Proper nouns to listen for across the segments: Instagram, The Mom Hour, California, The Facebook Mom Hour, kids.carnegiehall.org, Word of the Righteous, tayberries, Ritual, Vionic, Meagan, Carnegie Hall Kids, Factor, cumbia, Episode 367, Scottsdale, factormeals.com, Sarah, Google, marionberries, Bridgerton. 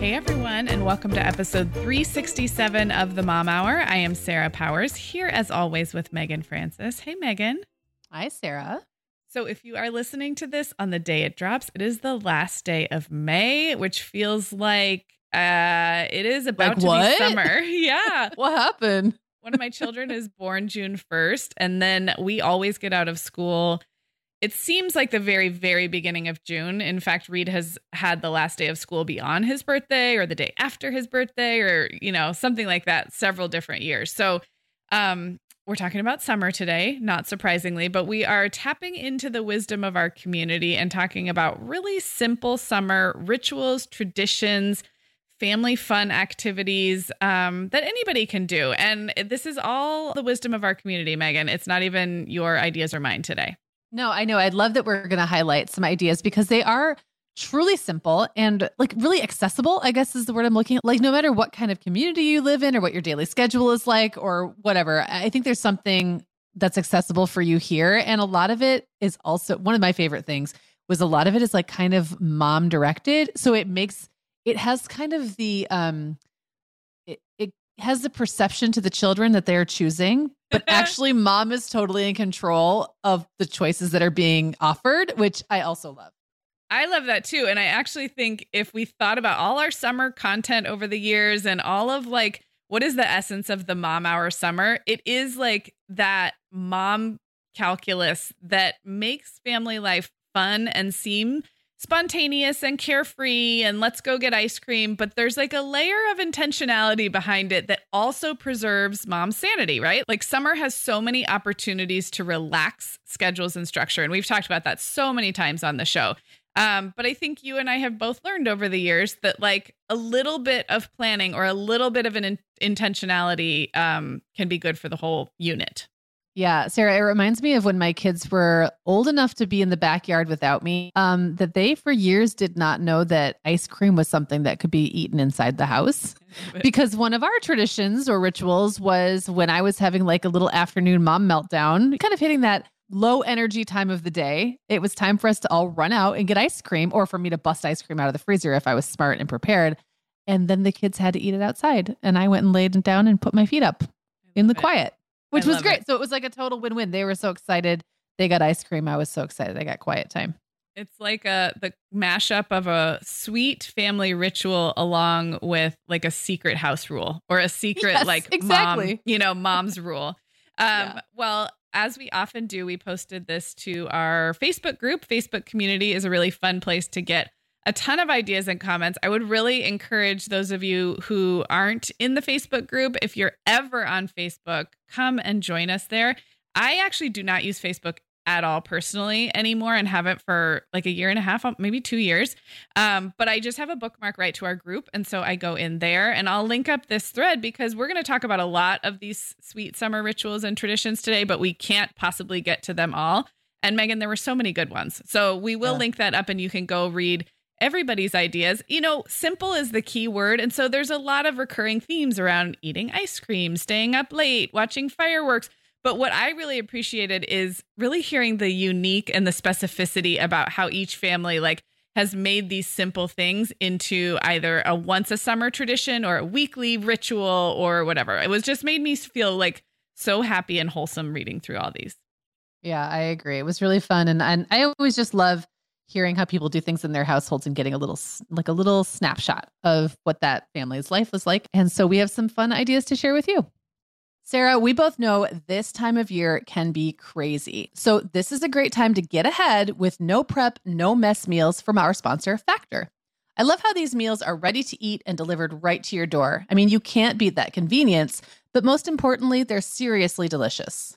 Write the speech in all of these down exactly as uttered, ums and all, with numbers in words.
Hey everyone, and welcome to episode three sixty-seven of the Mom Hour. I am Sarah Powers, here as always with Meagan Francis. Hey Meagan. Hi Sarah. So if you are listening to this on the day it drops, it is the last day of May, which feels like uh, it is about like to what? be summer. Yeah. What happened? One of my children is born June first, and then we always get out of school. It seems like the very, very beginning of June. In fact, Reed has had the last day of school be on his birthday or the day after his birthday or, you know, something like that several different years. So um, we're talking about summer today, not surprisingly, but we are tapping into the wisdom of our community and talking about really simple summer rituals, traditions, family fun activities um, that anybody can do. And this is all the wisdom of our community, Meagan. It's not even your ideas or mine today. No, I know. I'd love that we're going to highlight some ideas because they are truly simple and like really accessible, I guess is the word I'm looking at. Like no matter what kind of community you live in or what your daily schedule is like or whatever, I think there's something that's accessible for you here. And a lot of it is also one of my favorite things was a lot of it is like kind of mom directed. So it makes, it has kind of the, um, it, it has the perception to the children that they're choosing, but actually mom is totally in control of the choices that are being offered, which I also love. I love that too. And I actually think if we thought about all our summer content over the years and all of like, what is the essence of the Mom Hour summer? It is like that mom calculus that makes family life fun and seem spontaneous and carefree and let's go get ice cream. But there's like a layer of intentionality behind it that also preserves mom's sanity, right? Like summer has so many opportunities to relax schedules and structure. And we've talked about that so many times on the show. Um, but I think you and I have both learned over the years that like a little bit of planning or a little bit of an in- intentionality um, can be good for the whole unit. Yeah, Sarah, it reminds me of when my kids were old enough to be in the backyard without me, um, that they for years did not know that ice cream was something that could be eaten inside the house. Because one of our traditions or rituals was when I was having like a little afternoon mom meltdown, kind of hitting that low energy time of the day, it was time for us to all run out and get ice cream or for me to bust ice cream out of the freezer if I was smart and prepared. And then the kids had to eat it outside. And I went and laid down and put my feet up in the quiet. Which was great. It. So it was like a total win-win. They were so excited. They got ice cream. I was so excited. I got quiet time. It's like a the mashup of a sweet family ritual along with like a secret house rule or a secret yes, like exactly. mom, you know, mom's rule. Um, yeah. Well, as we often do, we posted this to our Facebook group. Facebook community is a really fun place to get a ton of ideas and comments. I would really encourage those of you who aren't in the Facebook group, if you're ever on Facebook, come and join us there. I actually do not use Facebook at all personally anymore, and haven't for like a year and a half, maybe two years. Um, but I just have a bookmark right to our group. And so I go in there, and I'll link up this thread because we're going to talk about a lot of these sweet summer rituals and traditions today, but we can't possibly get to them all. And Meagan, there were so many good ones. So we will yeah. link that up, and you can go read everybody's ideas. You know, simple is the key word. And so there's a lot of recurring themes around eating ice cream, staying up late, watching fireworks. But what I really appreciated is really hearing the unique and the specificity about how each family like has made these simple things into either a once a summer tradition or a weekly ritual or whatever. It was just made me feel like so happy and wholesome reading through all these. Yeah, I agree. It was really fun. And, and I always just love hearing how people do things in their households and getting a little, like a little snapshot of what that family's life was like. And so we have some fun ideas to share with you. Sarah, we both know this time of year can be crazy. So this is a great time to get ahead with no prep, no mess meals from our sponsor, Factor. I love how these meals are ready to eat and delivered right to your door. I mean, you can't beat that convenience, but most importantly, they're seriously delicious.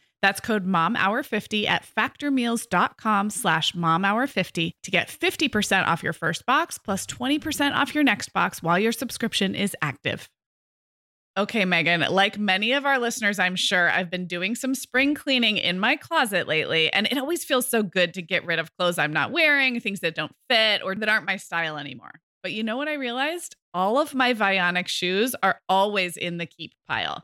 That's code momhour fifty at factormeals.com slash momhour50 to get fifty percent off your first box plus twenty percent off your next box while your subscription is active. Okay, Meagan, like many of our listeners, I'm sure, I've been doing some spring cleaning in my closet lately, and it always feels so good to get rid of clothes I'm not wearing, things that don't fit or that aren't my style anymore. But you know what I realized? All of my Vionic shoes are always in the keep pile.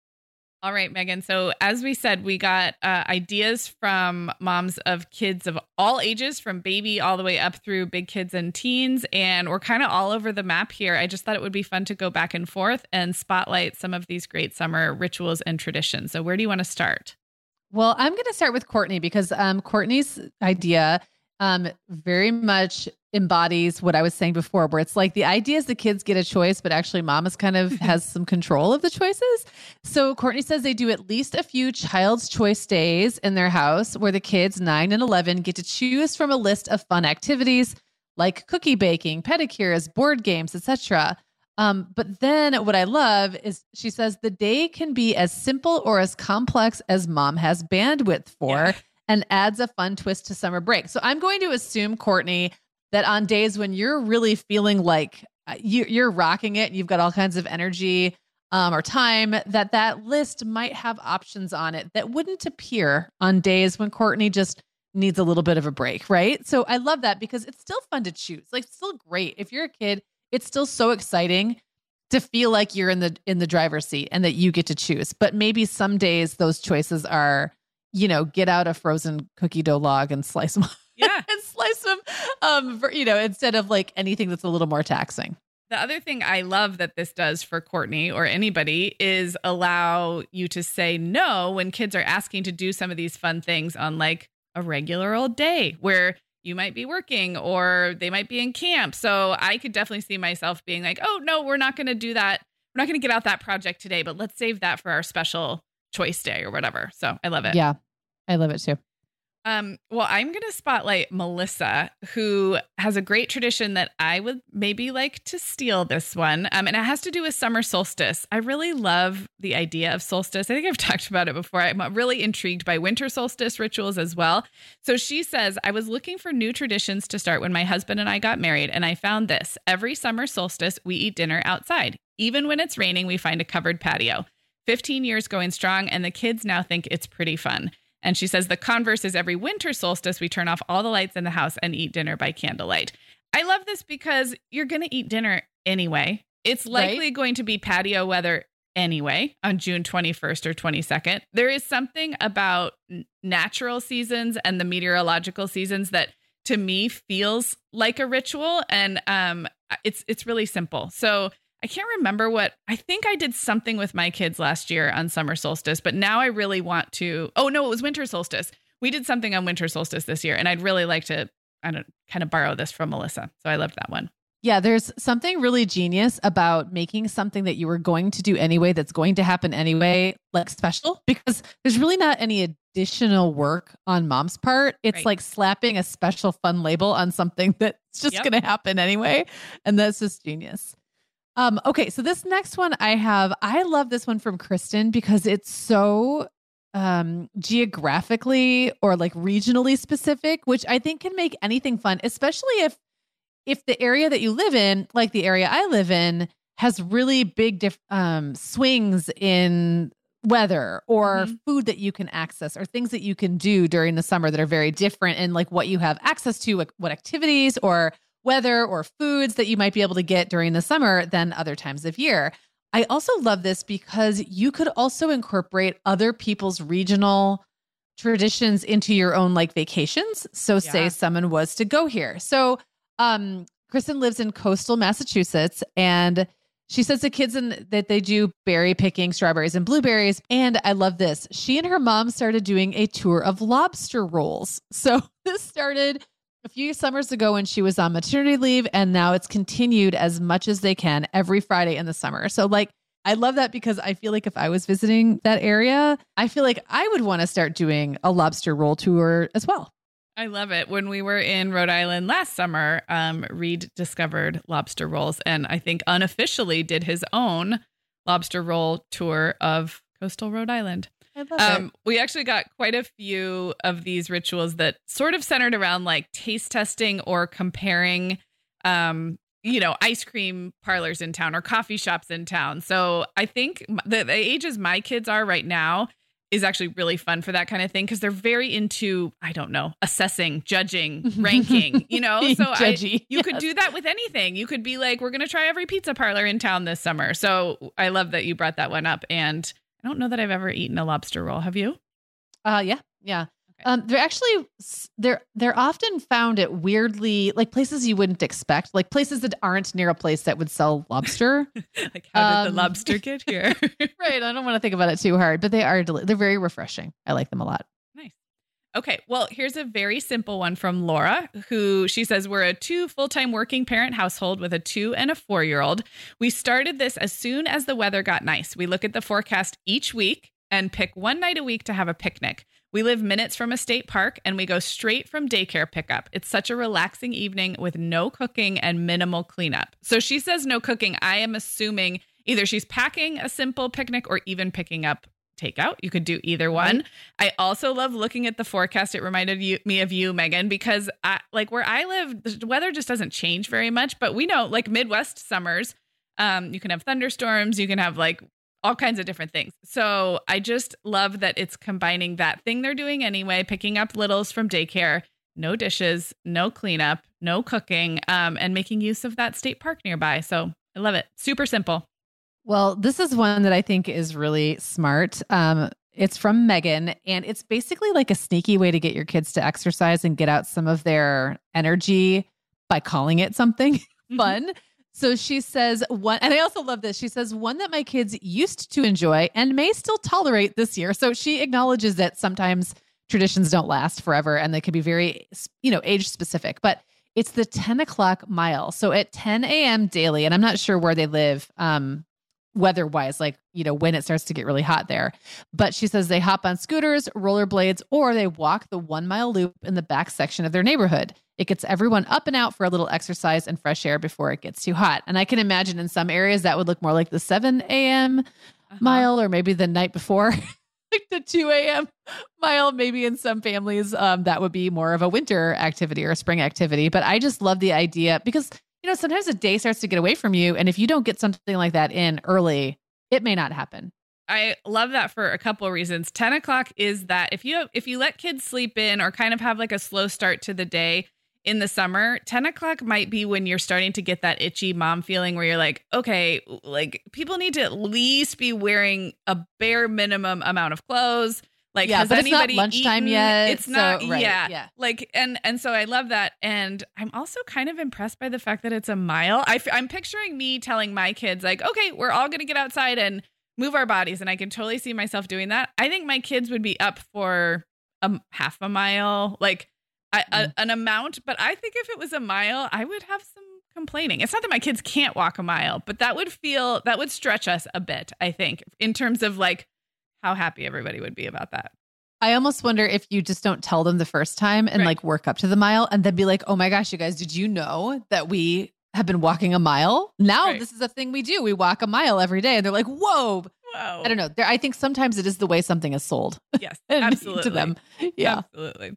All right, Meagan. So as we said, we got uh, ideas from moms of kids of all ages, from baby all the way up through big kids and teens. And we're kind of all over the map here. I just thought it would be fun to go back and forth and spotlight some of these great summer rituals and traditions. So where do you want to start? Well, I'm going to start with Courtney because um, Courtney's idea um, very much embodies what I was saying before, where it's like the idea is the kids get a choice, but actually mama's kind of has some control of the choices. So Courtney says they do at least a few child's choice days in their house where the kids nine and eleven get to choose from a list of fun activities like cookie baking, pedicures, board games, et cetera. Um, but then what I love is she says the day can be as simple or as complex as mom has bandwidth for yeah. and adds a fun twist to summer break. So I'm going to assume, Courtney, that on days when you're really feeling like you, you're rocking it, you've got all kinds of energy um, or time, that that list might have options on it that wouldn't appear on days when Courtney just needs a little bit of a break, right? So I love that because it's still fun to choose. Like, it's still great. If you're a kid, it's still so exciting to feel like you're in the in the driver's seat and that you get to choose. But maybe some days those choices are, you know, get out a frozen cookie dough log and slice one. Yeah. and slice them, um, you know, instead of like anything that's a little more taxing. The other thing I love that this does for Courtney or anybody is allow you to say no when kids are asking to do some of these fun things on like a regular old day where you might be working or they might be in camp. So I could definitely see myself being like, oh, no, we're not going to do that. We're not going to get out that project today, but let's save that for our special choice day or whatever. So I love it. Yeah, I love it too. Um, well, I'm going to spotlight Melissa, who has a great tradition that I would maybe like to steal this one. Um, and it has to do with summer solstice. I really love the idea of solstice. I think I've talked about it before. I'm really intrigued by winter solstice rituals as well. So she says, I was looking for new traditions to start when my husband and I got married. And I found this. Every summer solstice, we eat dinner outside. Even when it's raining, we find a covered patio. fifteen years going strong. And the kids now think it's pretty fun. And she says the converse is every winter solstice, we turn off all the lights in the house and eat dinner by candlelight. I love this because you're going to eat dinner anyway. It's likely right? going to be patio weather anyway on June twenty-first or twenty-second. There is something about natural seasons and the meteorological seasons that to me feels like a ritual. And um, it's it's really simple. So I can't remember what, I think I did something with my kids last year on summer solstice, but now I really want to, oh no, it was winter solstice. We did something on winter solstice this year. And I'd really like to, I don't kind of borrow this from Melissa. So I loved that one. Yeah. There's something really genius about making something that you were going to do anyway, that's going to happen anyway, like special, because there's really not any additional work on mom's part. It's right. like slapping a special fun label on something that's just yep. going to happen anyway. And that's just genius. Um, okay. So this next one I have, I love this one from Kristen because it's so, um, geographically or like regionally specific, which I think can make anything fun, especially if, if the area that you live in, like the area I live in, has really big, diff- um, swings in weather or mm-hmm. food that you can access or things that you can do during the summer that are very different and like what you have access to, like what activities or weather or foods that you might be able to get during the summer than other times of year. I also love this because you could also incorporate other people's regional traditions into your own like vacations. So yeah. say someone was to go here. So um, Kristen lives in coastal Massachusetts and she says the kids in that they do berry picking, strawberries and blueberries. And I love this. She and her mom started doing a tour of lobster rolls. So this started a few summers ago when she was on maternity leave, and now it's continued as much as they can every Friday in the summer. So like, I love that because I feel like if I was visiting that area, I feel like I would want to start doing a lobster roll tour as well. I love it. When we were in Rhode Island last summer, um, Reed discovered lobster rolls and I think unofficially did his own lobster roll tour of coastal Rhode Island. Um, we actually got quite a few of these rituals that sort of centered around like taste testing or comparing, um, you know, ice cream parlors in town or coffee shops in town. So I think the, the ages my kids are right now is actually really fun for that kind of thing because they're very into, I don't know, assessing, judging, ranking, you know, so I, you yes. could do that with anything. You could be like, we're going to try every pizza parlor in town this summer. So I love that you brought that one up. And I don't know that I've ever eaten a lobster roll. Have you? Uh, yeah. Yeah. Okay. Um, they're actually, they're, they're often found at weirdly like places you wouldn't expect, like places that aren't near a place that would sell lobster. Like how um, did the lobster get here? Right. I don't want to think about it too hard, but they are, deli- they're very refreshing. I like them a lot. Nice. Okay. Well, here's a very simple one from Laura, who she says, we're a two full-time working parent household with a two and a four-year-old. We started this as soon as the weather got nice. We look at the forecast each week and pick one night a week to have a picnic. We live minutes from a state park and we go straight from daycare pickup. It's such a relaxing evening with no cooking and minimal cleanup. So she says no cooking. I am assuming either she's packing a simple picnic or even picking up takeout. You could do either one. Right. I also love looking at the forecast. It reminded you, me of you, Meagan, because I, like where I live, the weather just doesn't change very much. But we know like Midwest summers, um, you can have thunderstorms, you can have like all kinds of different things. So I just love that it's combining that thing they're doing anyway, picking up littles from daycare, no dishes, no cleanup, no cooking, um, and making use of that state park nearby. So I love it. Super simple. Well, this is one that I think is really smart. Um, it's from Meagan, and it's basically like a sneaky way to get your kids to exercise and get out some of their energy by calling it something fun. So she says one, and I also love this. She says one that my kids used to enjoy and may still tolerate this year. So she acknowledges that sometimes traditions don't last forever and they can be very, you know, age specific, but it's the ten o'clock mile. So at ten a.m. daily, and I'm not sure where they live, um, weather wise, like, you know, when it starts to get really hot there, but she says they hop on scooters, rollerblades, or they walk the one mile loop in the back section of their neighborhood. It gets everyone up and out for a little exercise and fresh air before it gets too hot. And I can imagine in some areas that would look more like the seven a.m. uh-huh. mile, or maybe the night before, like the two a.m. mile. Maybe in some families, um, that would be more of a winter activity or a spring activity. But I just love the idea because, you know, sometimes a day starts to get away from you. And if you don't get something like that in early, it may not happen. I love that for a couple of reasons. ten o'clock is that if you have, if you let kids sleep in or kind of have like a slow start to the day in the summer, ten o'clock might be when you're starting to get that itchy mom feeling where you're like, okay, like people need to at least be wearing a bare minimum amount of clothes. Like, yeah, has but anybody it's not lunchtime eaten? Yet? It's so, not, right, yeah. yeah. Like, and, and so I love that. And I'm also kind of impressed by the fact that it's a mile. I f- I'm picturing me telling my kids like, okay, we're all going to get outside and move our bodies. And I can totally see myself doing that. I think my kids would be up for a half a mile, like I, mm-hmm. a, an amount. But I think if it was a mile, I would have some complaining. It's not that my kids can't walk a mile, but that would feel, that would stretch us a bit, I think, in terms of like, how happy everybody would be about that. I almost wonder if you just don't tell them the first time and right. like work up to the mile and then be like, oh my gosh, you guys, did you know that we have been walking a mile? Now right. this is a thing we do. We walk a mile every day. And they're like, whoa, whoa. I don't know. There, I think sometimes it is the way something is sold. Yes, absolutely. To them. Yeah, absolutely.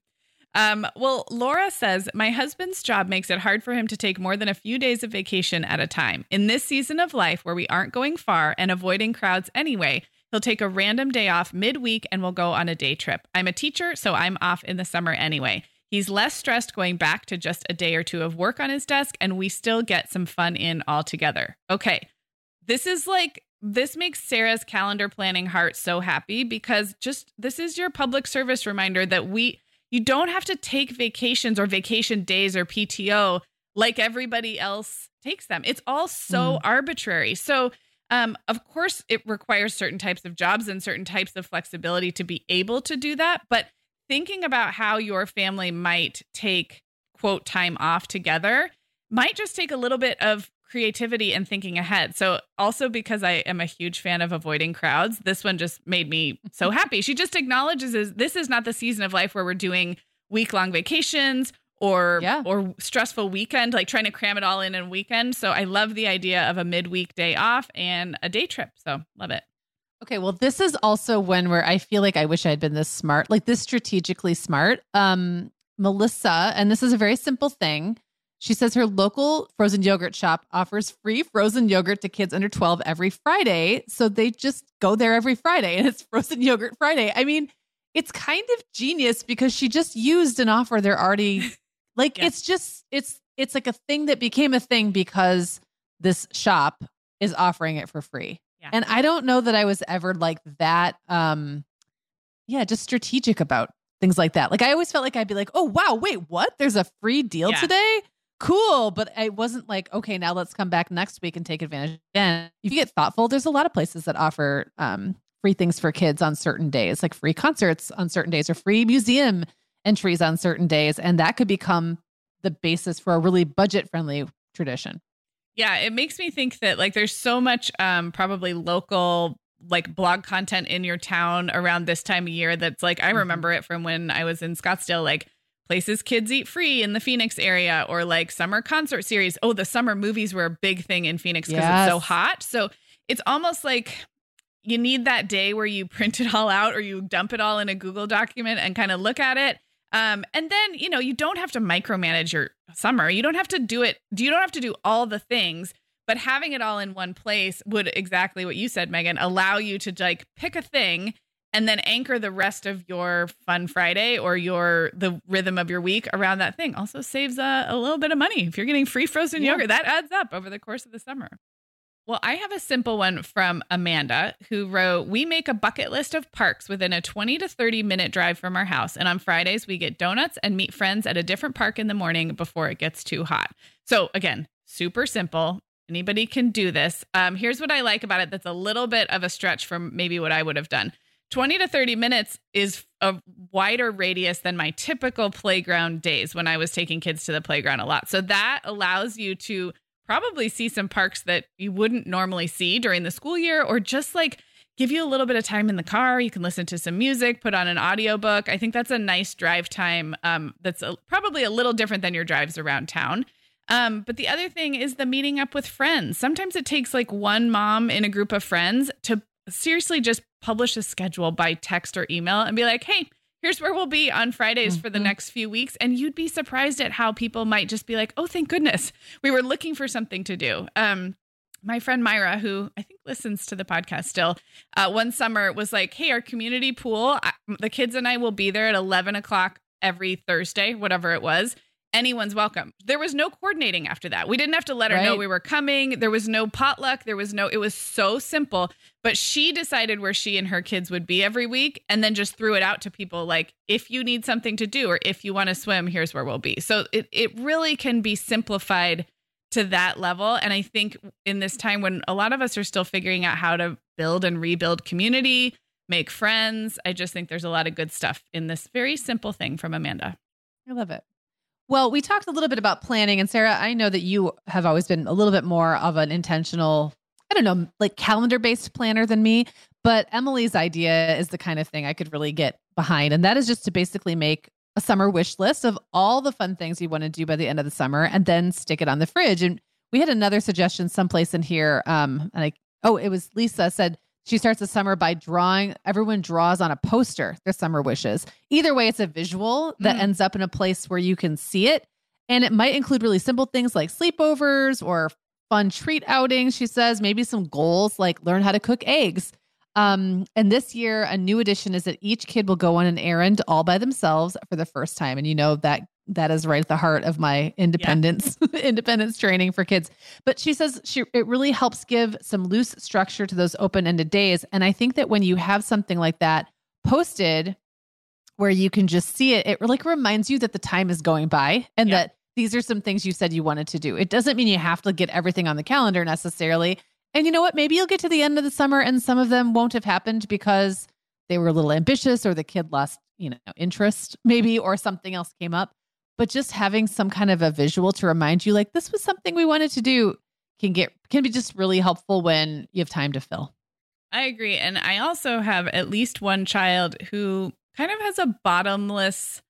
Um, well, Laura says, my husband's job makes it hard for him to take more than a few days of vacation at a time. In this season of life where we aren't going far and avoiding crowds anyway, he'll take a random day off midweek and we'll go on a day trip. I'm a teacher, so I'm off in the summer anyway. He's less stressed going back to just a day or two of work on his desk, and we still get some fun in all together. Okay, this is like, this makes Sarah's calendar planning heart so happy because just this is your public service reminder that we, you don't have to take vacations or vacation days or P T O like everybody else takes them. It's all so mm. arbitrary. So Um, of course, it requires certain types of jobs and certain types of flexibility to be able to do that. But thinking about how your family might take, quote, time off together might just take a little bit of creativity and thinking ahead. So also because I am a huge fan of avoiding crowds, this one just made me so happy. She just acknowledges is this is not the season of life where we're doing week-long vacations or yeah. or stressful weekend, like trying to cram it all in in weekend. So I love the idea of a midweek day off and a day trip. So love it. Okay. Well, this is also one where I feel like I wish I had been this smart, like this strategically smart. Um, Melissa, and this is a very simple thing. She says her local frozen yogurt shop offers free frozen yogurt to kids under twelve every Friday. So they just go there every Friday and it's frozen yogurt Friday. I mean, it's kind of genius because she just used an offer they're already... Like, yeah. it's just, it's, it's like a thing that became a thing because this shop is offering it for free. Yeah. And I don't know that I was ever like that. Um, yeah. Just strategic about things like that. Like I always felt like I'd be like, oh, wow, wait, what? There's a free deal yeah. today. Cool. But I wasn't like, okay, now let's come back next week and take advantage. And if you get thoughtful, there's a lot of places that offer, um, free things for kids on certain days, like free concerts on certain days or free museum entries on certain days. And that could become the basis for a really budget friendly tradition. Yeah. It makes me think that like, there's so much um, probably local, like blog content in your town around this time of year. That's like, I remember it from when I was in Scottsdale, like places kids eat free in the Phoenix area or like summer concert series. Oh, the summer movies were a big thing in Phoenix because yes. it's so hot. So it's almost like you need that day where you print it all out or you dump it all in a Google document and kind of look at it. Um, and then, you know, you don't have to micromanage your summer. You don't have to do it. You don't have to do all the things, but having it all in one place would exactly what you said, Meagan, allow you to like pick a thing and then anchor the rest of your fun Friday or your, the rhythm of your week around that thing. Also saves a, a little bit of money. If you're getting free frozen yeah. yogurt, that adds up over the course of the summer. Well, I have a simple one from Amanda who wrote, we make a bucket list of parks within a twenty to thirty minute drive from our house. And on Fridays, we get donuts and meet friends at a different park in the morning before it gets too hot. So again, super simple. Anybody can do this. Um, here's what I like about it. That's a little bit of a stretch from maybe what I would have done. twenty to thirty minutes is a wider radius than my typical playground days when I was taking kids to the playground a lot. So that allows you to probably see some parks that you wouldn't normally see during the school year, or just like give you a little bit of time in the car. You can listen to some music, put on an audiobook. I think that's a nice drive time. Um, that's a, probably a little different than your drives around town. Um, but the other thing is the meeting up with friends. Sometimes it takes like one mom in a group of friends to seriously just publish a schedule by text or email and be like, hey, here's where we'll be on Fridays mm-hmm. for the next few weeks. And you'd be surprised at how people might just be like, oh, thank goodness we were looking for something to do. Um, my friend Myra, who I think listens to the podcast still, uh, one summer was like, hey, our community pool, I, the kids and I will be there at eleven o'clock every Thursday, whatever it was. Anyone's welcome. There was no coordinating after that. We didn't have to let her right. know we were coming. There was no potluck. There was no, it was so simple, but she decided where she and her kids would be every week and then just threw it out to people like, if you need something to do, or if you want to swim, here's where we'll be. So it, it really can be simplified to that level. And I think in this time when a lot of us are still figuring out how to build and rebuild community, make friends, I just think there's a lot of good stuff in this very simple thing from Amanda. I love it. Well, we talked a little bit about planning, and Sarah, I know that you have always been a little bit more of an intentional, I don't know, like calendar-based planner than me, but Emily's idea is the kind of thing I could really get behind. And that is just to basically make a summer wish list of all the fun things you want to do by the end of the summer and then stick it on the fridge. And we had another suggestion someplace in here. Um, and I, oh, it was Lisa said, she starts the summer by drawing. Everyone draws on a poster their summer wishes. Either way, it's a visual that mm. ends up in a place where you can see it. And it might include really simple things like sleepovers or fun treat outings, she says. Maybe some goals like learn how to cook eggs. Um, and this year, a new addition is that each kid will go on an errand all by themselves for the first time. And you know that that is right at the heart of my independence, yeah. independence training for kids. But she says she it really helps give some loose structure to those open-ended days. And I think that when you have something like that posted where you can just see it, it really reminds you that the time is going by and yeah. that these are some things you said you wanted to do. It doesn't mean you have to get everything on the calendar necessarily. And you know what? Maybe you'll get to the end of the summer and some of them won't have happened because they were a little ambitious or the kid lost, you know, interest maybe, or something else came up. But just having some kind of a visual to remind you like this was something we wanted to do can get can be just really helpful when you have time to fill. I agree. And I also have at least one child who kind of has a bottomless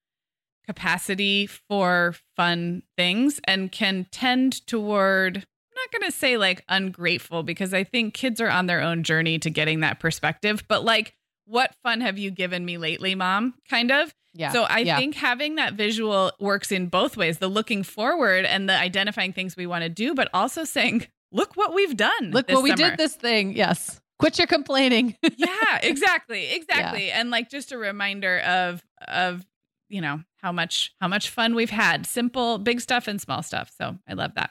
capacity for fun things and can tend toward, I'm not going to say like ungrateful, because I think kids are on their own journey to getting that perspective. But like, what fun have you given me lately, mom? Kind of. Yeah, so I yeah. think having that visual works in both ways, the looking forward and the identifying things we want to do, but also saying, look what we've done. Look what summer. we did this thing. Yes. Quit your complaining. yeah, exactly. Exactly. Yeah. And like just a reminder of, of, you know, how much, how much fun we've had. Simple, big stuff and small stuff. So I love that.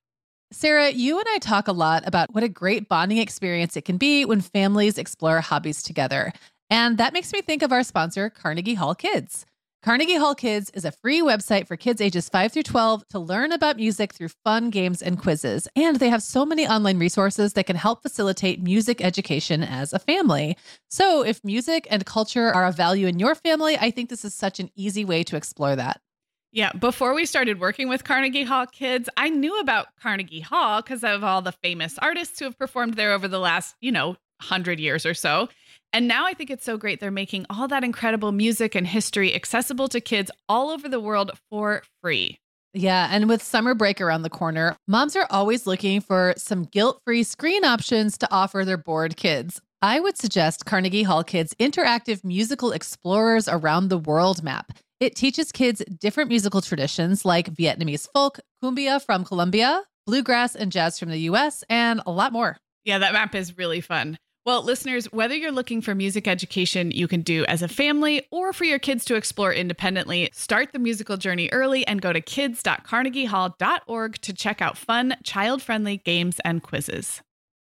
Sarah, you and I talk a lot about what a great bonding experience it can be when families explore hobbies together. And that makes me think of our sponsor, Carnegie Hall Kids. Carnegie Hall Kids is a free website for kids ages five through twelve to learn about music through fun games and quizzes. And they have so many online resources that can help facilitate music education as a family. So if music and culture are a value in your family, I think this is such an easy way to explore that. Yeah, before we started working with Carnegie Hall Kids, I knew about Carnegie Hall because of all the famous artists who have performed there over the last, you know, one hundred years or so. And now I think it's so great they're making all that incredible music and history accessible to kids all over the world for free. Yeah, and with summer break around the corner, moms are always looking for some guilt-free screen options to offer their bored kids. I would suggest Carnegie Hall Kids' interactive musical explorers around the world map. It teaches kids different musical traditions like Vietnamese folk, cumbia from Colombia, bluegrass and jazz from the U S, and a lot more. Yeah, that map is really fun. Well, listeners, whether you're looking for music education you can do as a family or for your kids to explore independently, start the musical journey early and go to kids dot carnegie hall dot org to check out fun, child-friendly games and quizzes.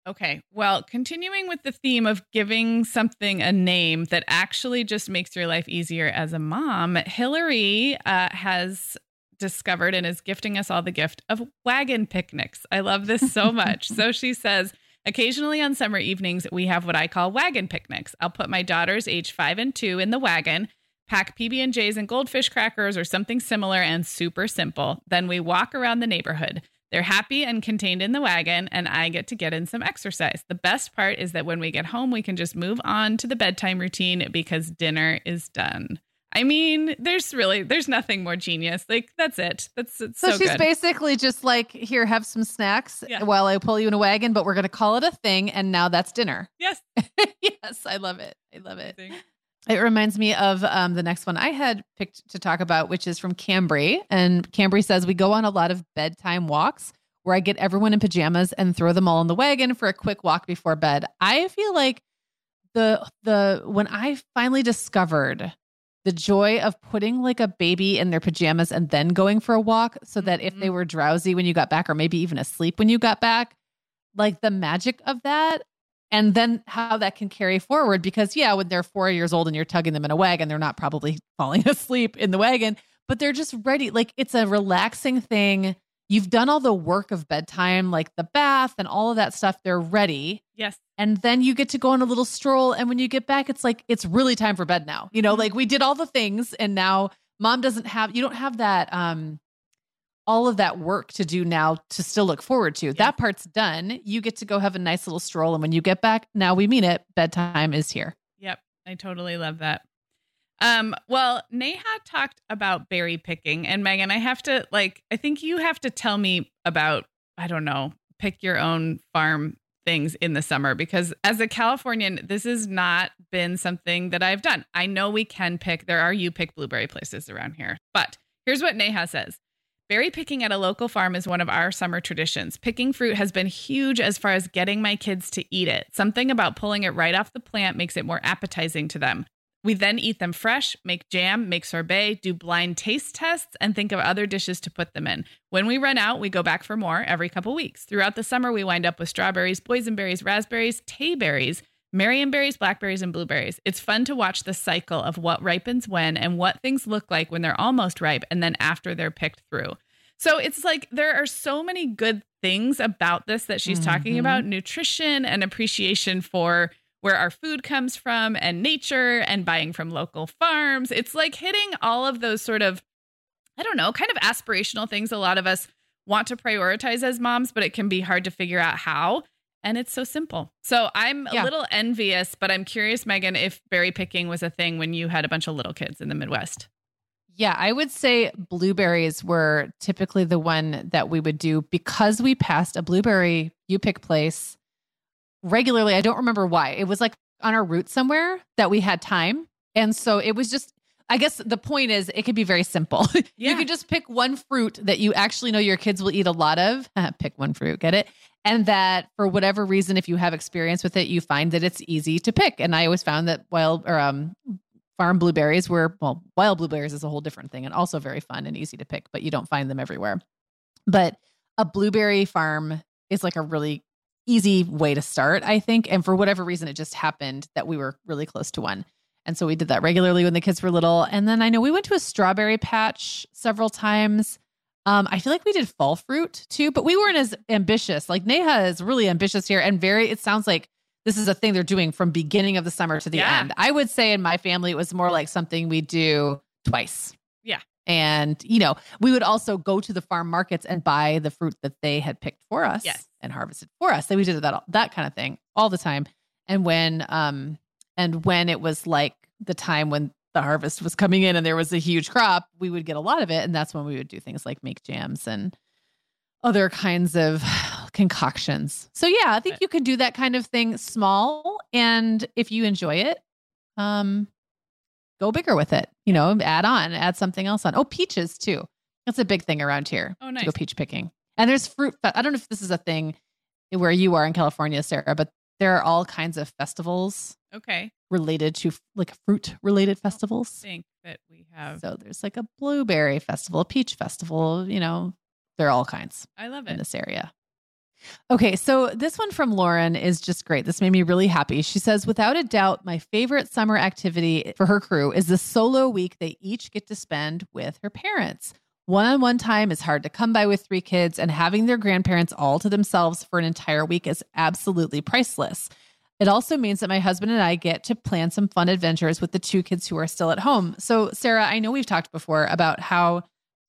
Okay, well, continuing with the theme of giving something a name that actually just makes your life easier as a mom, Hillary uh, has... discovered and is gifting us all the gift of wagon picnics. I love this so much. So she says, occasionally on summer evenings, we have what I call wagon picnics. I'll put my daughters age five and two in the wagon, pack P B and J's and goldfish crackers or something similar and super simple. Then we walk around the neighborhood. They're happy and contained in the wagon and I get to get in some exercise. The best part is that when we get home, we can just move on to the bedtime routine because dinner is done. I mean, there's really, there's nothing more genius. Like, that's it. That's it's so, so she's good. Basically just like, here, have some snacks yeah. while I pull you in a wagon, but we're going to call it a thing. And now that's dinner. Yes. Yes. I love it. I love it. Amazing. It reminds me of um, the next one I had picked to talk about, which is from Cambry. And Cambry says, we go on a lot of bedtime walks where I get everyone in pajamas and throw them all in the wagon for a quick walk before bed. I feel like the, the, when I finally discovered the joy of putting like a baby in their pajamas and then going for a walk so that if they were drowsy when you got back or maybe even asleep when you got back, like the magic of that and then how that can carry forward because yeah, when they're four years old and you're tugging them in a wagon, they're not probably falling asleep in the wagon, but they're just ready. Like it's a relaxing thing. You've done all the work of bedtime, like the bath and all of that stuff. They're ready. Yes. And then you get to go on a little stroll. And when you get back, it's like, it's really time for bed now. You know, like we did all the things and now mom doesn't have, you don't have that, um, all of that work to do now to still look forward to. Yes. That part's done. You get to go have a nice little stroll. And when you get back, now we mean it. Bedtime is here. Yep. I totally love that. Um, well, Neha talked about berry picking and Meagan, I have to like, I think you have to tell me about, I don't know, pick your own farm things in the summer, because as a Californian, this has not been something that I've done. I know we can pick, there are you pick blueberry places around here, but here's what Neha says. Berry picking at a local farm is one of our summer traditions. Picking fruit has been huge as far as getting my kids to eat it. Something about pulling it right off the plant makes it more appetizing to them. We then eat them fresh, make jam, make sorbet, do blind taste tests, and think of other dishes to put them in. When we run out, we go back for more every couple weeks. Throughout the summer, we wind up with strawberries, boysenberries, raspberries, tayberries, marionberries, blackberries, and blueberries. It's fun to watch the cycle of what ripens when and what things look like when they're almost ripe and then after they're picked through. So it's like there are so many good things about this that she's mm-hmm. talking about, nutrition and appreciation for where our food comes from and nature and buying from local farms. It's like hitting all of those sort of, I don't know, kind of aspirational things a lot of us want to prioritize as moms, but it can be hard to figure out how. And it's so simple. So I'm yeah. a little envious, but I'm curious, Meagan, if berry picking was a thing when you had a bunch of little kids in the Midwest. Yeah, I would say blueberries were typically the one that we would do because we passed a blueberry you pick place regularly. I don't remember why. It was like on our route somewhere that we had time. And so it was just, I guess the point is it could be very simple. Yeah. You could just pick one fruit that you actually know your kids will eat a lot of. Pick one fruit, get it? And that for whatever reason, if you have experience with it, you find that it's easy to pick. And I always found that wild or um, farm blueberries were, well, wild blueberries is a whole different thing and also very fun and easy to pick, but you don't find them everywhere. But a blueberry farm is like a really easy way to start, I think. And for whatever reason, it just happened that we were really close to one. And so we did that regularly when the kids were little. And then I know we went to a strawberry patch several times. Um, I feel like we did fall fruit too, but we weren't as ambitious. Like Neha is really ambitious here and very, it sounds like this is a thing they're doing from beginning of the summer to the yeah. end. I would say in my family, it was more like something we do twice. Yeah. And, you know, we would also go to the farm markets and buy the fruit that they had picked for us yes. and harvested for us. So we did that, that kind of thing all the time. And when, um, and when it was like the time when the harvest was coming in and there was a huge crop, we would get a lot of it. And that's when we would do things like make jams and other kinds of concoctions. So yeah, I think you can do that kind of thing small. And if you enjoy it, um, go bigger with it, you know, add on, add something else on. Oh, peaches too. That's a big thing around here. Oh, nice. To go peach picking. And there's fruit. Fe- I don't know if this is a thing where you are in California, Sarah, but there are all kinds of festivals. Okay. Related to like fruit related festivals. I think that we have. So there's like a blueberry festival, a peach festival, you know, there are all kinds. I love it. In this area. Okay. So this one from Lauren is just great. This made me really happy. She says, without a doubt, my favorite summer activity for her crew is the solo week they each get to spend with her parents. One-on-one time is hard to come by with three kids, and having their grandparents all to themselves for an entire week is absolutely priceless. It also means that my husband and I get to plan some fun adventures with the two kids who are still at home. So Sarah, I know we've talked before about how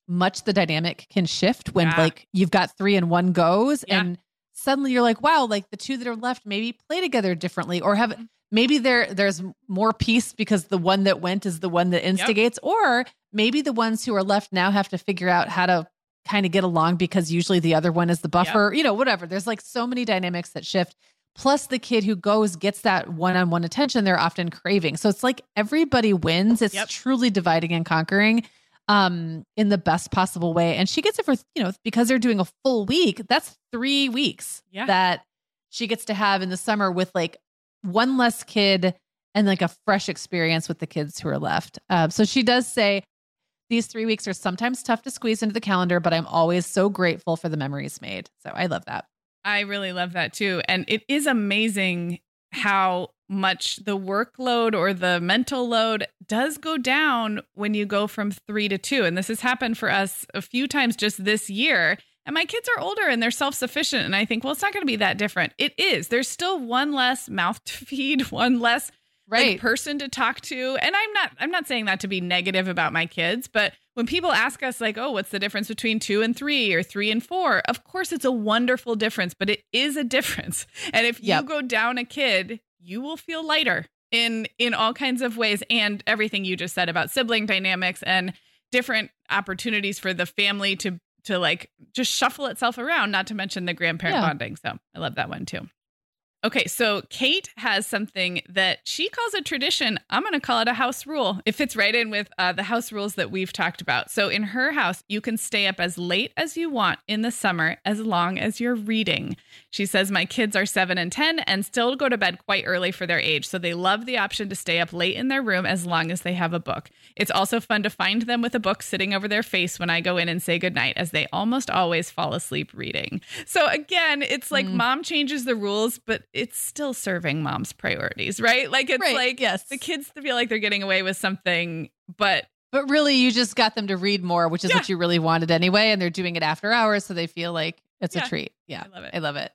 much the dynamic can shift when yeah. like you've got three and one goes yeah. and suddenly you're like, wow, like the two that are left maybe play together differently or have maybe there there's more peace because the one that went is the one that instigates yep. or maybe the ones who are left now have to figure out how to kind of get along because usually the other one is the buffer, yep. you know, whatever. There's like so many dynamics that shift. Plus the kid who goes gets that one-on-one attention they're often craving. So it's like everybody wins. It's yep. truly dividing and conquering um, in the best possible way. And she gets it for, you know, because they're doing a full week, that's three weeks yeah. that she gets to have in the summer with like one less kid and like a fresh experience with the kids who are left. Uh, so she does say, these three weeks are sometimes tough to squeeze into the calendar, but I'm always so grateful for the memories made. So I love that. I really love that too. And it is amazing how much the workload or the mental load does go down when you go from three to two. And this has happened for us a few times just this year. And my kids are older and they're self-sufficient. And I think, well, it's not going to be that different. It is. There's still one less mouth to feed, one less right. like, person to talk to. And I'm not, I'm not saying that to be negative about my kids, but when people ask us like, oh, what's the difference between two and three or three and four? Of course, it's a wonderful difference, but it is a difference. And if you yep. go down a kid, you will feel lighter in in all kinds of ways. And everything you just said about sibling dynamics and different opportunities for the family to to like just shuffle itself around, not to mention the grandparent yeah. bonding. So I love that one, too. Okay, so Kate has something that she calls a tradition. I'm going to call it a house rule. It fits right in with uh, the house rules that we've talked about. So in her house, you can stay up as late as you want in the summer, as long as you're reading. She says, my kids are seven and ten and still go to bed quite early for their age. So they love the option to stay up late in their room as long as they have a book. It's also fun to find them with a book sitting over their face when I go in and say goodnight, as they almost always fall asleep reading. So again, it's like mm. mom changes the rules, but it's still serving mom's priorities, right? Like it's right, like yes. the kids feel like they're getting away with something, but but really you just got them to read more, which is yeah. what you really wanted anyway. And they're doing it after hours. So they feel like it's yeah. a treat. Yeah. I love it. I love it.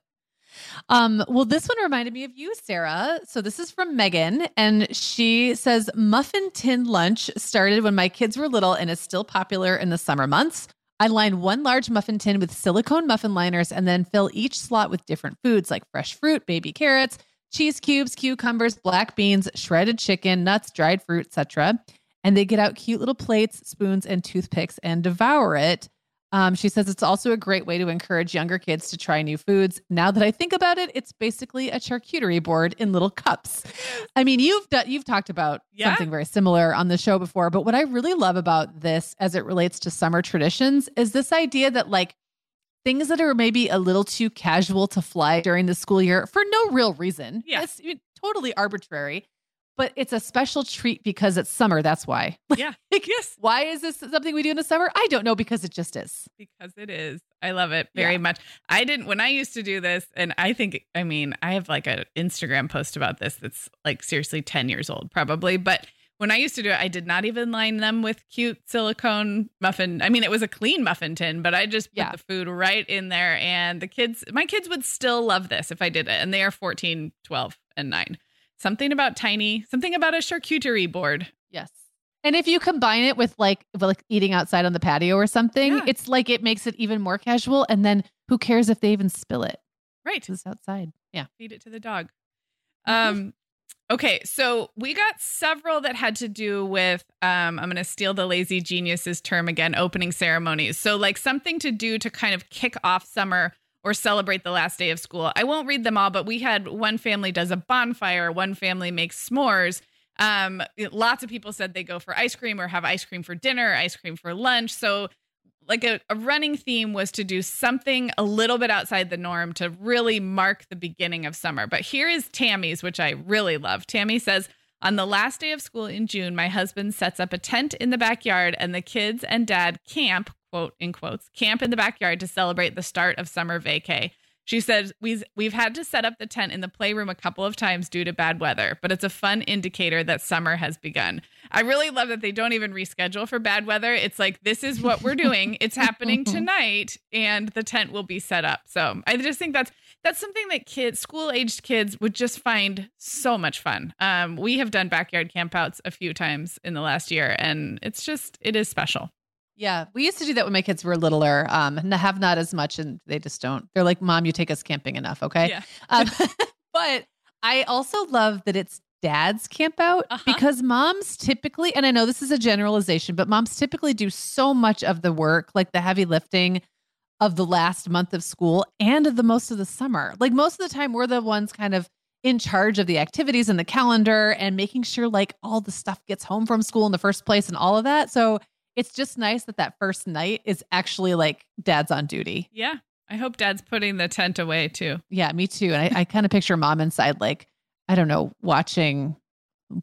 Um, well, this one reminded me of you, Sarah. So this is from Meagan, and she says, muffin tin lunch started when my kids were little and is still popular in the summer months. I line one large muffin tin with silicone muffin liners and then fill each slot with different foods like fresh fruit, baby carrots, cheese cubes, cucumbers, black beans, shredded chicken, nuts, dried fruit, et cetera. And they get out cute little plates, spoons, and toothpicks and devour it. Um, she says it's also a great way to encourage younger kids to try new foods. Now that I think about it, it's basically a charcuterie board in little cups. I mean, you've done, you've talked about yeah. something very similar on the show before, but what I really love about this as it relates to summer traditions is this idea that like things that are maybe a little too casual to fly during the school year for no real reason. Yeah. It's totally arbitrary. But it's a special treat because it's summer. That's why. Yeah. Like, yes. Why is this something we do in the summer? I don't know, because it just is. Because it is. I love it very yeah. much. I didn't, when I used to do this, and I think, I mean, I have like an Instagram post about this that's like seriously ten years old probably, but when I used to do it, I did not even line them with cute silicone muffin. I mean, it was a clean muffin tin, but I just put yeah. the food right in there. And the kids, my kids would still love this if I did it. And they are fourteen, twelve, and nine. Something about tiny, something about a charcuterie board. Yes. And if you combine it with like, like eating outside on the patio or something, yeah. it's like it makes it even more casual. And then who cares if they even spill it? Right. It's outside. Yeah. Feed it to the dog. Um, okay. So we got several that had to do with, um, I'm going to steal the lazy geniuses term again, opening ceremonies. So like something to do to kind of kick off summer or celebrate the last day of school. I won't read them all, but we had one family does a bonfire. One family makes s'mores. Um, lots of people said they go for ice cream or have ice cream for dinner, ice cream for lunch. So like a, a running theme was to do something a little bit outside the norm to really mark the beginning of summer. But here is Tammy's, which I really love. Tammy says, on the last day of school in June, my husband sets up a tent in the backyard and the kids and dad camp, quote in quotes, camp in the backyard to celebrate the start of summer vacay. She says, we've, we've had to set up the tent in the playroom a couple of times due to bad weather, but it's a fun indicator that summer has begun. I really love that they don't even reschedule for bad weather. It's like, this is what we're doing. It's happening tonight and the tent will be set up. So I just think that's, that's something that kids, school-aged kids would just find so much fun. Um, we have done backyard campouts a few times in the last year and it's just, it is special. Yeah. We used to do that when my kids were littler, um, and have not as much and they just don't, they're like, Mom, you take us camping enough. Okay. Yeah. um, but I also love that it's dad's camp out uh-huh. because moms typically, and I know this is a generalization, but moms typically do so much of the work, like the heavy lifting of the last month of school and of the most of the summer. Like most of the time we're the ones kind of in charge of the activities and the calendar and making sure like all the stuff gets home from school in the first place and all of that. So it's just nice that that first night is actually like dad's on duty. Yeah. I hope dad's putting the tent away too. Yeah, me too. And I, I kind of picture mom inside, like, I don't know, watching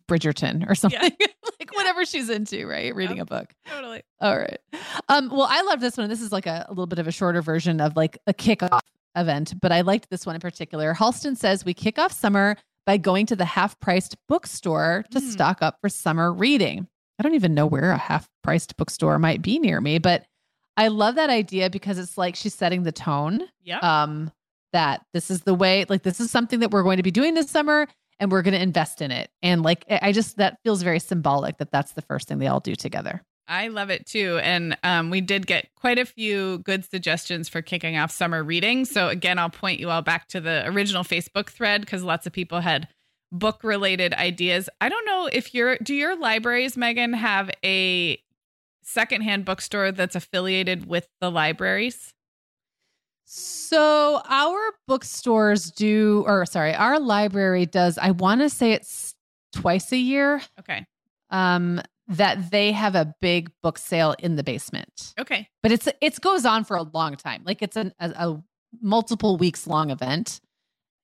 Bridgerton or something, yeah. like yeah. whatever she's into, right? Reading yep. a book. Totally. All right. Um, well, I love this one. This is like a, a little bit of a shorter version of like a kickoff event, but I liked this one in particular. Halston says, we kick off summer by going to the half-priced bookstore to mm. stock up for summer reading. I don't even know where a half-priced bookstore might be near me, but I love that idea because it's like she's setting the tone. Yeah. Um, that this is the way, like this is something that we're going to be doing this summer and we're going to invest in it. And like, I just, that feels very symbolic that that's the first thing they all do together. I love it too. And um, we did get quite a few good suggestions for kicking off summer reading. So again, I'll point you all back to the original Facebook thread because lots of people had book related ideas. I don't know if your do your libraries, Meagan, have a secondhand bookstore that's affiliated with the libraries? So our bookstores do, or sorry, our library does, I want to say it's twice a year. Okay. Um, that they have a big book sale in the basement. Okay. But it's, it goes on for a long time. Like it's an, a, a multiple weeks long event.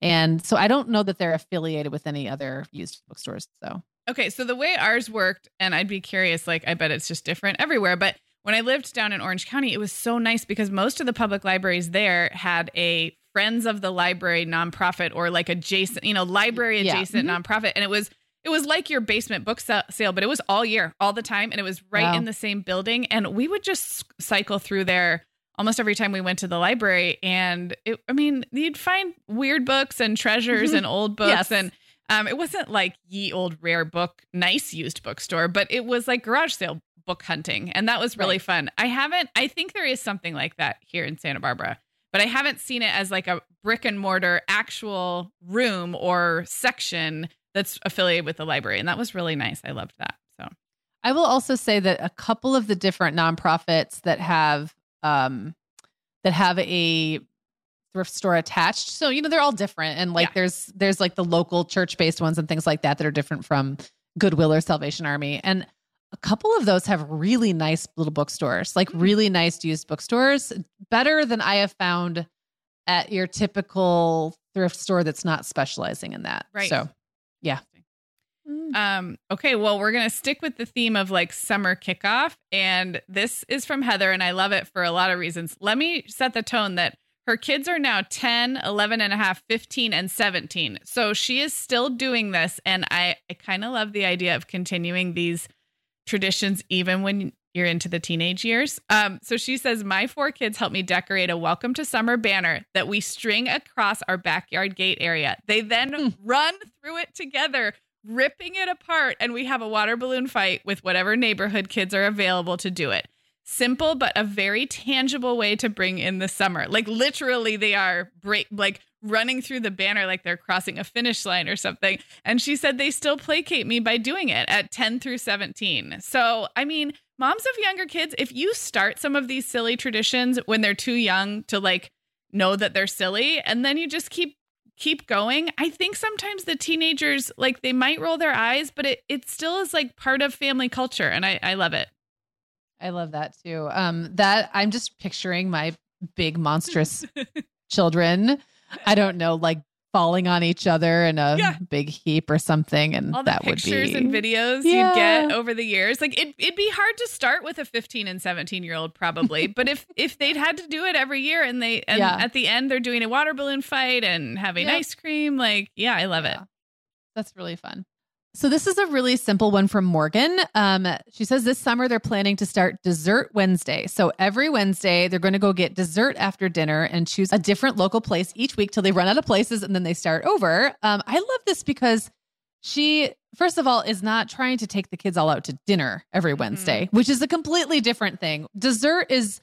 And so I don't know that they're affiliated with any other used bookstores. So, okay. So the way ours worked, and I'd be curious, like, I bet it's just different everywhere. But when I lived down in Orange County, it was so nice because most of the public libraries there had a Friends of the Library nonprofit or like adjacent, you know, library adjacent yeah. mm-hmm. nonprofit. And it was, it was like your basement book sale, but it was all year, all the time. And it was right wow. in the same building. And we would just cycle through there almost every time we went to the library. And it, I mean, you'd find weird books and treasures and old books. Yes. And um, it wasn't like ye old rare book, nice used bookstore, but it was like garage sale book hunting. And that was really right. fun. I haven't, I think there is something like that here in Santa Barbara, but I haven't seen it as like a brick and mortar actual room or section that's affiliated with the library. And that was really nice. I loved that. So I will also say that a couple of the different nonprofits that have um, that have a thrift store attached. So, you know, they're all different. And like, yeah. there's, there's like the local church-based ones and things like that, that are different from Goodwill or Salvation Army. And a couple of those have really nice little bookstores, like really nice used bookstores, better than I have found at your typical thrift store that's not specializing in that. Right. So yeah. Um, okay, well, we're going to stick with the theme of like summer kickoff. And this is from Heather, and I love it for a lot of reasons. Let me set the tone that Her kids are now ten, eleven and a half, fifteen and seventeen. So she is still doing this. And I, I kind of love the idea of continuing these traditions, even when you're into the teenage years. Um, so she says, my four kids helped me decorate a welcome to summer banner that we string across our backyard gate area. They then mm. run through it together, ripping it apart. And we have a water balloon fight with whatever neighborhood kids are available to do it. Simple, but a very tangible way to bring in the summer. Like literally they are break, like running through the banner like they're crossing a finish line or something. And she said they still placate me by doing it at ten through seventeen. So, I mean, moms of younger kids, if you start some of these silly traditions when they're too young to like know that they're silly, and then you just keep keep going. I think sometimes the teenagers, like they might roll their eyes, but it, it still is like part of family culture. And I, I love it. I love that too. Um, that I'm just picturing my big monstrous children. I don't know, like falling on each other in a yeah. big heap or something. And all the that pictures would be, and videos yeah. you'd get over the years. Like it, it'd be hard to start with a fifteen and seventeen year old probably, but if, if they'd had to do it every year and they, and yeah. at the end they're doing a water balloon fight and having yep. ice cream, like, yeah, I love yeah. it. That's really fun. So this is a really simple one from Morgan. Um, she says this summer they're planning to start Dessert Wednesday. So every Wednesday they're going to go get dessert after dinner and choose a different local place each week till they run out of places and then they start over. Um, I love this because she, first of all, is not trying to take the kids all out to dinner every Wednesday, mm-hmm. which is a completely different thing. Dessert is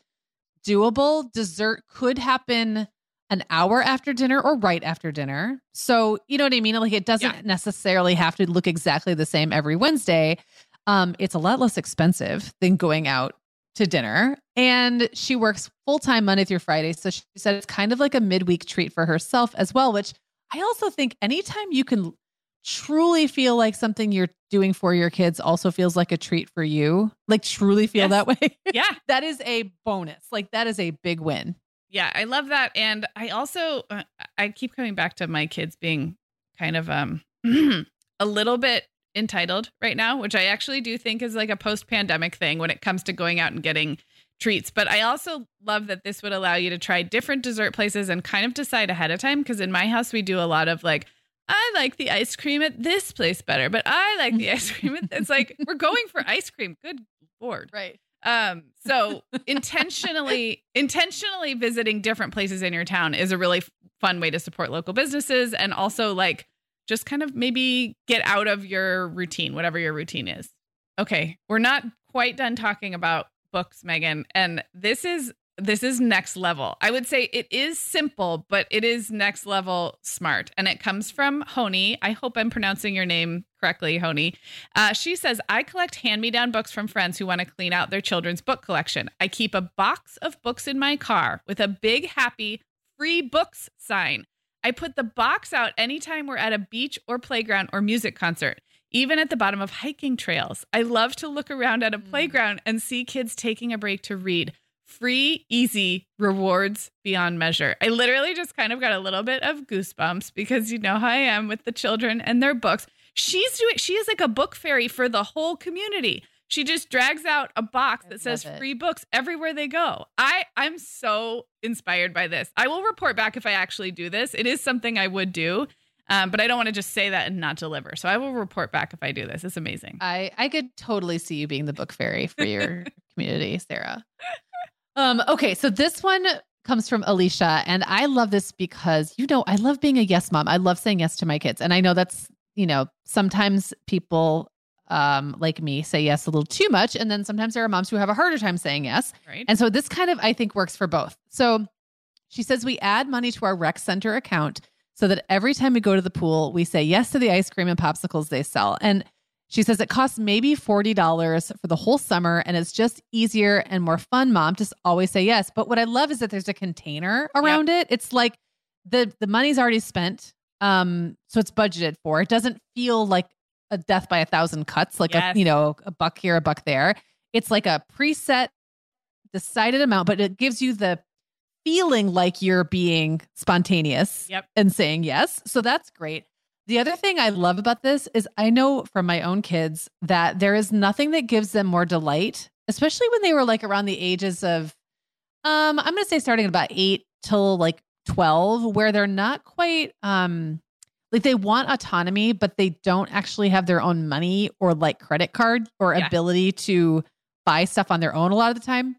doable. Dessert could happen an hour after dinner or right after dinner. So, you know what I mean? Like it doesn't yeah. necessarily have to look exactly the same every Wednesday. Um, it's a lot less expensive than going out to dinner. And she works full-time Monday through Friday. So she said it's kind of like a midweek treat for herself as well, which I also think anytime you can truly feel like something you're doing for your kids also feels like a treat for you, like truly feel yes. that way. Yeah. That is a bonus. Like that is a big win. Yeah, I love that. And I also, uh, I keep coming back to my kids being kind of um, a little bit entitled right now, which I actually do think is like a post-pandemic thing when it comes to going out and getting treats. But I also love that this would allow you to try different dessert places and kind of decide ahead of time. Because in my house, we do a lot of like, I like the ice cream at this place better, but I like the ice cream. At it's like, we're going for ice cream. Good Lord. Right. Um, so intentionally, intentionally visiting different places in your town is a really f- fun way to support local businesses. And also like, just kind of maybe get out of your routine, whatever your routine is. Okay. We're not quite done talking about books, Meagan. And this is, this is next level. I would say it is simple, but it is next level smart. And it comes from Honi. I hope I'm pronouncing your name correctly, Honi. Uh, she says, I collect hand-me-down books from friends who want to clean out their children's book collection. I keep a box of books in my car with a big, happy, free books sign. I put the box out anytime we're at a beach or playground or music concert, even at the bottom of hiking trails. I love to look around at a mm. playground and see kids taking a break to read. Free, easy, rewards beyond measure. I literally just kind of got a little bit of goosebumps because you know how I am with the children and their books. She's doing, she is like a book fairy for the whole community. She just drags out a box that says it. Free books everywhere they go. I, I'm so inspired by this. I will report back if I actually do this. It is something I would do, um, but I don't want to just say that and not deliver. So I will report back if I do this. It's amazing. I, I could totally see you being the book fairy for your community, Sarah. Um, okay. So this one comes from Alicia and I love this because, you know, I love being a yes mom. I love saying yes to my kids. And I know that's, you know, sometimes people, um, like me say yes a little too much. And then sometimes there are moms who have a harder time saying yes. Right. And so this kind of, I think works for both. So she says, we add money to our rec center account so that every time we go to the pool, we say yes to the ice cream and popsicles they sell. And she says it costs maybe forty dollars for the whole summer and it's just easier and more fun, Mom. Just always say yes. But what I love is that there's a container around yep. it. It's like the, the money's already spent. Um, so it's budgeted for. It doesn't feel like a death by a thousand cuts, like, yes. a, you know, a buck here, a buck there. It's like a preset decided amount, but it gives you the feeling like you're being spontaneous yep. and saying yes. So that's great. The other thing I love about this is I know from my own kids that there is nothing that gives them more delight, especially when they were like around the ages of, um, I'm going to say starting at about eight till like twelve, where they're not quite, um, like they want autonomy, but they don't actually have their own money or like credit card or yeah. ability to buy stuff on their own. A lot of the time,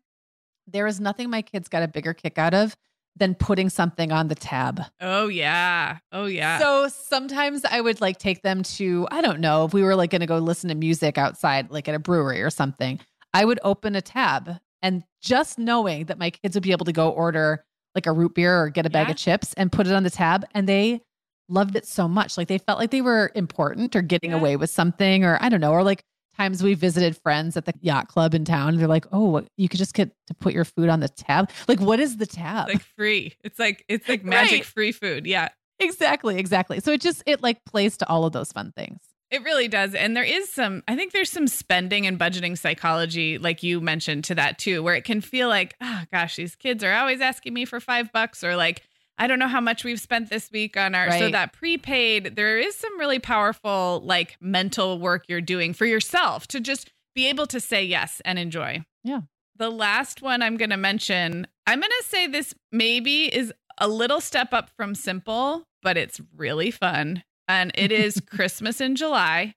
there is nothing my kids got a bigger kick out of than putting something on the tab. Oh yeah. Oh yeah. So sometimes I would like take them to, I don't know, if we were like going to go listen to music outside, like at a brewery or something, I would open a tab and just knowing that my kids would be able to go order like a root beer or get a bag yeah. of chips and put it on the tab. And they loved it so much. Like they felt like they were important or getting yeah. away with something, or I don't know, or like times we visited friends at the yacht club in town. They're like, oh, you could just get to put your food on the tab. Like, what is the tab? It's like free. It's like, it's like magic right. free food. Yeah, exactly. Exactly. So it just, it like plays to all of those fun things. It really does. And there is some, I think there's some spending and budgeting psychology, like you mentioned, to that too, where it can feel like, oh gosh, these kids are always asking me for five bucks or like, I don't know how much we've spent this week on our, right. so that prepaid, there is some really powerful, like mental work you're doing for yourself to just be able to say yes and enjoy. Yeah. The last one I'm going to mention, I'm going to say this maybe is a little step up from simple, but it's really fun. And it is Christmas in July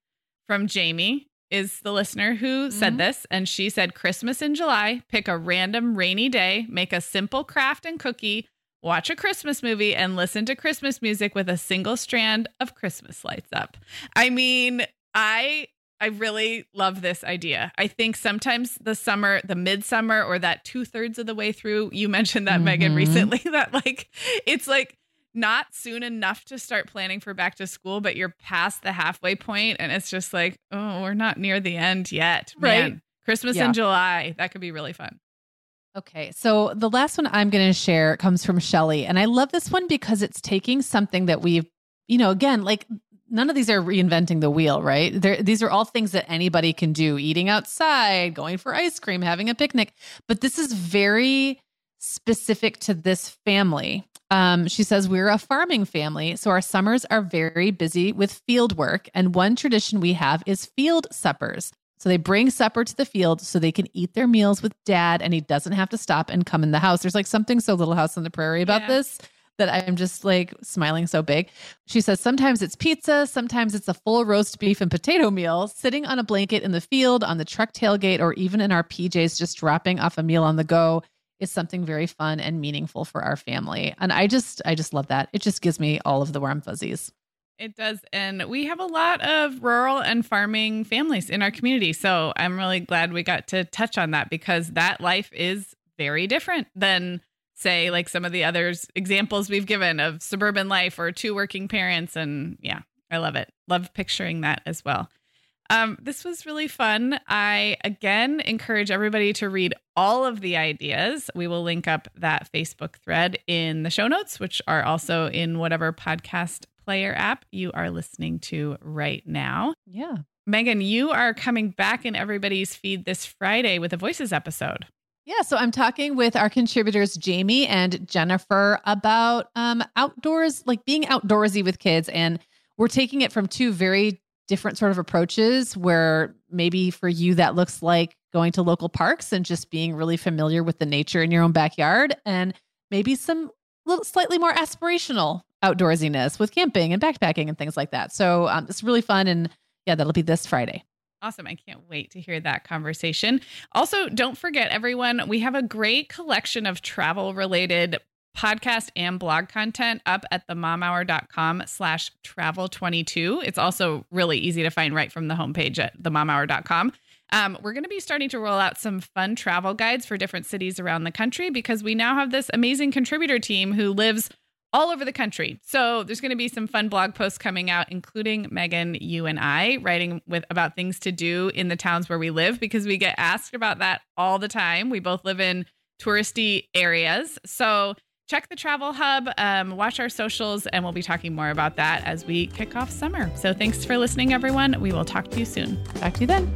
from Jamie is the listener who mm-hmm. said this. And she said, Christmas in July, pick a random rainy day, make a simple craft and cookie, watch a Christmas movie, and listen to Christmas music with a single strand of Christmas lights up. I mean, I, I really love this idea. I think sometimes the summer, the midsummer or that two thirds of the way through, you mentioned that mm-hmm. Meagan recently, that like, it's like, not soon enough to start planning for back to school, but you're past the halfway point and it's just like, oh, we're not near the end yet. Right. Man, Christmas yeah. in July. That could be really fun. Okay. So the last one I'm going to share comes from Shelley. And I love this one because it's taking something that we've, you know, again, like none of these are reinventing the wheel, right? They're, these are all things that anybody can do, eating outside, going for ice cream, having a picnic. But this is very specific to this family. Um, she says, we're a farming family, so our summers are very busy with field work. And one tradition we have is field suppers. So they bring supper to the field so they can eat their meals with dad and he doesn't have to stop and come in the house. There's like something so Little House on the Prairie about yeah. this that I'm just like smiling so big. She says, sometimes it's pizza. Sometimes it's a full roast beef and potato meal, sitting on a blanket in the field, on the truck tailgate, or even in our P Js, just dropping off a meal on the go is something very fun and meaningful for our family. And I just, I just love that. It just gives me all of the warm fuzzies. It does. And we have a lot of rural and farming families in our community. So I'm really glad we got to touch on that because that life is very different than, say, like some of the other examples we've given of suburban life or two working parents. And yeah, I love it. Love picturing that as well. Um, this was really fun. I, again, encourage everybody to read all of the ideas. We will link up that Facebook thread in the show notes, which are also in whatever podcast player app you are listening to right now. Yeah. Meagan, you are coming back in everybody's feed this Friday with a Voices episode. Yeah. So I'm talking with our contributors, Jamie and Jennifer, about um, outdoors, like being outdoorsy with kids. And we're taking it from two very different sort of approaches where maybe for you that looks like going to local parks and just being really familiar with the nature in your own backyard, and maybe some little slightly more aspirational outdoorsiness with camping and backpacking and things like that. So um, it's really fun. And yeah, that'll be this Friday. Awesome. I can't wait to hear that conversation. Also, don't forget everyone, we have a great collection of travel related podcast and blog content up at themomhour.com slash travel 22. It's also really easy to find right from the homepage at themomhour dot com. Um, we're going to be starting to roll out some fun travel guides for different cities around the country because we now have this amazing contributor team who lives all over the country. So there's going to be some fun blog posts coming out, including Meagan, you and I writing with about things to do in the towns where we live, because we get asked about that all the time. We both live in touristy areas. So check the Travel Hub, um, watch our socials, and we'll be talking more about that as we kick off summer. So thanks for listening, everyone. We will talk to you soon. Talk to you then.